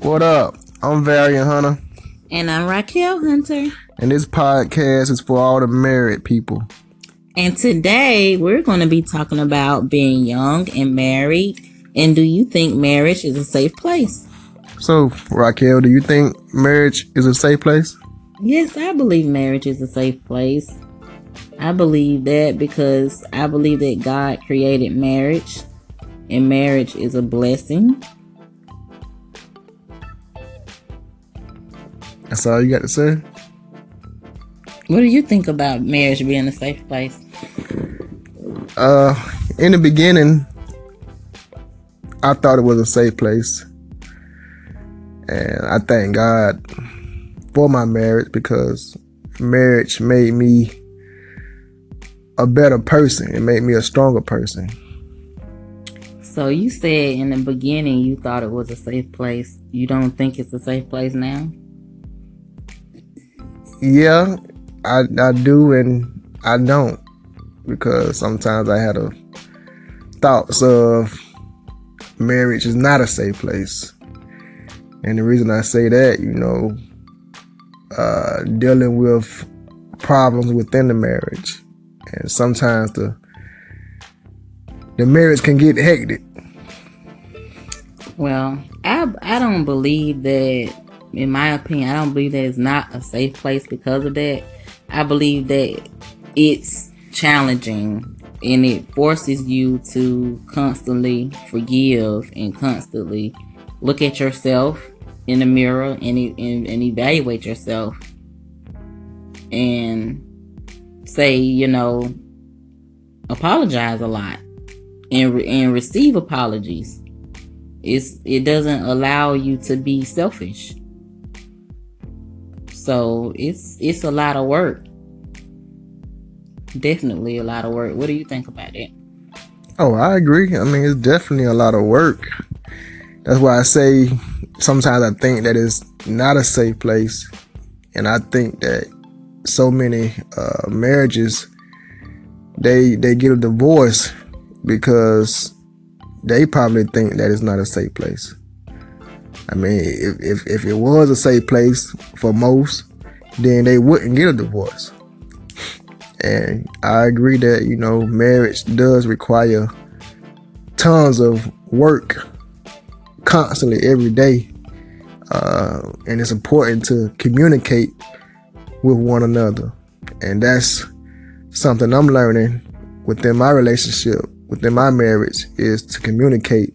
What up? I'm Varian Hunter. And I'm Raquel Hunter. And this podcast is for all the married people. And today we're going to be talking about being young and married. And do you think marriage is a safe place? So, Raquel, do you think marriage is a safe place? Yes, I believe marriage is a safe place. I believe that because I believe that God created marriage, and marriage is a blessing. That's all you got to say? What do you think about marriage being a safe place? In the beginning, I thought it was a safe place. And I thank God for my marriage because marriage made me a better person. It made me a stronger person. So you said in the beginning you thought it was a safe place. You don't think it's a safe place now? Yeah, I do and I don't, because sometimes I had thoughts of marriage is not a safe place. And the reason I say that, dealing with problems within the marriage. And sometimes the marriage can get hectic. Well, I don't believe that, in my opinion, I don't believe that it's not a safe place because of that. I believe that it's challenging and it forces you to constantly forgive and constantly look at yourself in the mirror and evaluate yourself and say, apologize a lot and receive apologies. It doesn't allow you to be selfish. So it's a lot of work. Definitely a lot of work. What do you think about it? Oh, I agree. I mean, it's definitely a lot of work. That's why I say sometimes I think that it's not a safe place. And I think that so many marriages, they get a divorce because they probably think that it's not a safe place. I mean, if it was a safe place for most, then they wouldn't get a divorce. And I agree that, marriage does require tons of work constantly every day. And it's important to communicate with one another. And that's something I'm learning within my relationship, within my marriage, is to communicate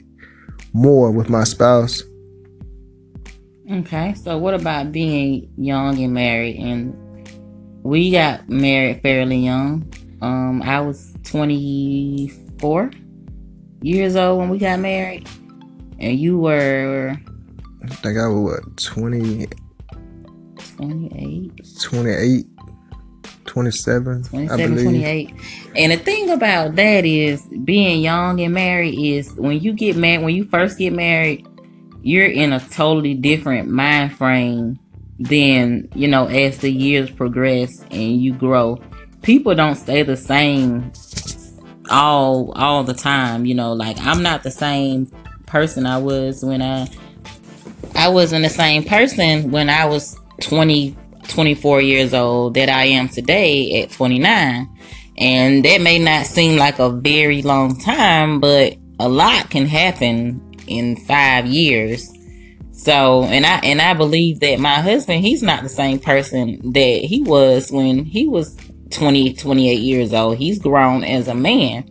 more with my spouse. Okay, so what about being young and married? And we got married fairly young. I was 24 years old when we got married. And you were? I think I was, 28. And the thing about that is, being young and married is, when you first get married, you're in a totally different mind frame than, as the years progress and you grow. People don't stay the same all the time, like I'm not the same person I was when I wasn't the same person when I was 24 years old that I am today at 29. And that may not seem like a very long time, but a lot can happen in 5 years. So, and I believe that my husband, he's not the same person that he was when he was 28 years old. He's grown as a man,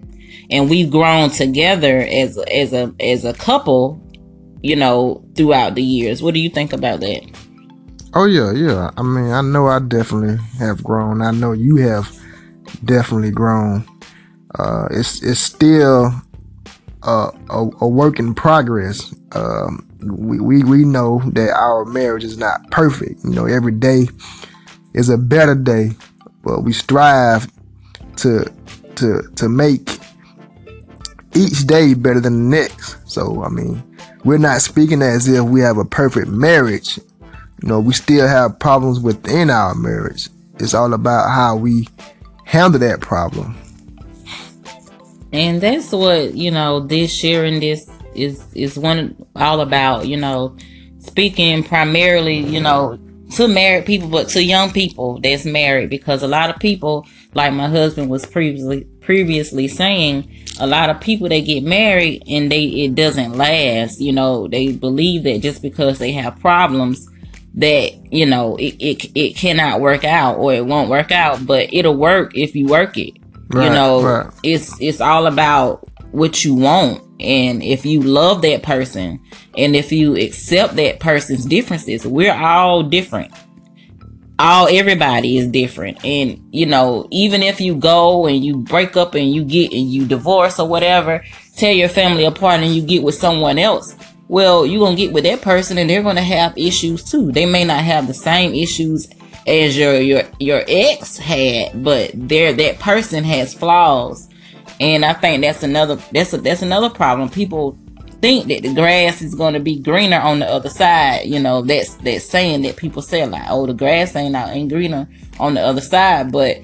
and we've grown together as a couple, throughout the years. What do you think about that? Oh yeah. I mean, I know I definitely have grown. I know you have definitely grown. It's still a work in progress. We know that our marriage is not perfect. Every day is a better day, but we strive to make each day better than the next. So I mean, we're not speaking as if we have a perfect marriage. We still have problems within our marriage. It's all about how we handle that problem. And that's what, this sharing, this is all about, speaking primarily, you know, to married people, but to young people that's married, because a lot of people, like my husband was previously saying, a lot of people they get married and it doesn't last. You know, they believe that just because they have problems that, you know, it cannot work out, or it won't work out, but it'll work if you work it. Right, you know, right. It's all about what you want. And if you love that person, and if you accept that person's differences, we're all different. Everybody is different. And, you know, even if you go and you break up and you divorce or whatever, tear your family apart and you get with someone else, well, you're going to get with that person and they're going to have issues too. They may not have the same issues as your ex had, but that person has flaws. And I think that's another problem. People think that the grass is going to be greener on the other side. You know, that's saying that people say, like, oh, the grass ain't greener on the other side. But,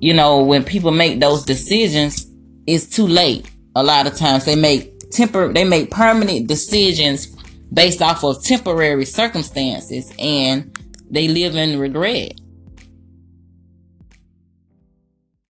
you know, when people make those decisions, it's too late. A lot of times they make permanent decisions based off of temporary circumstances, and they live in regret.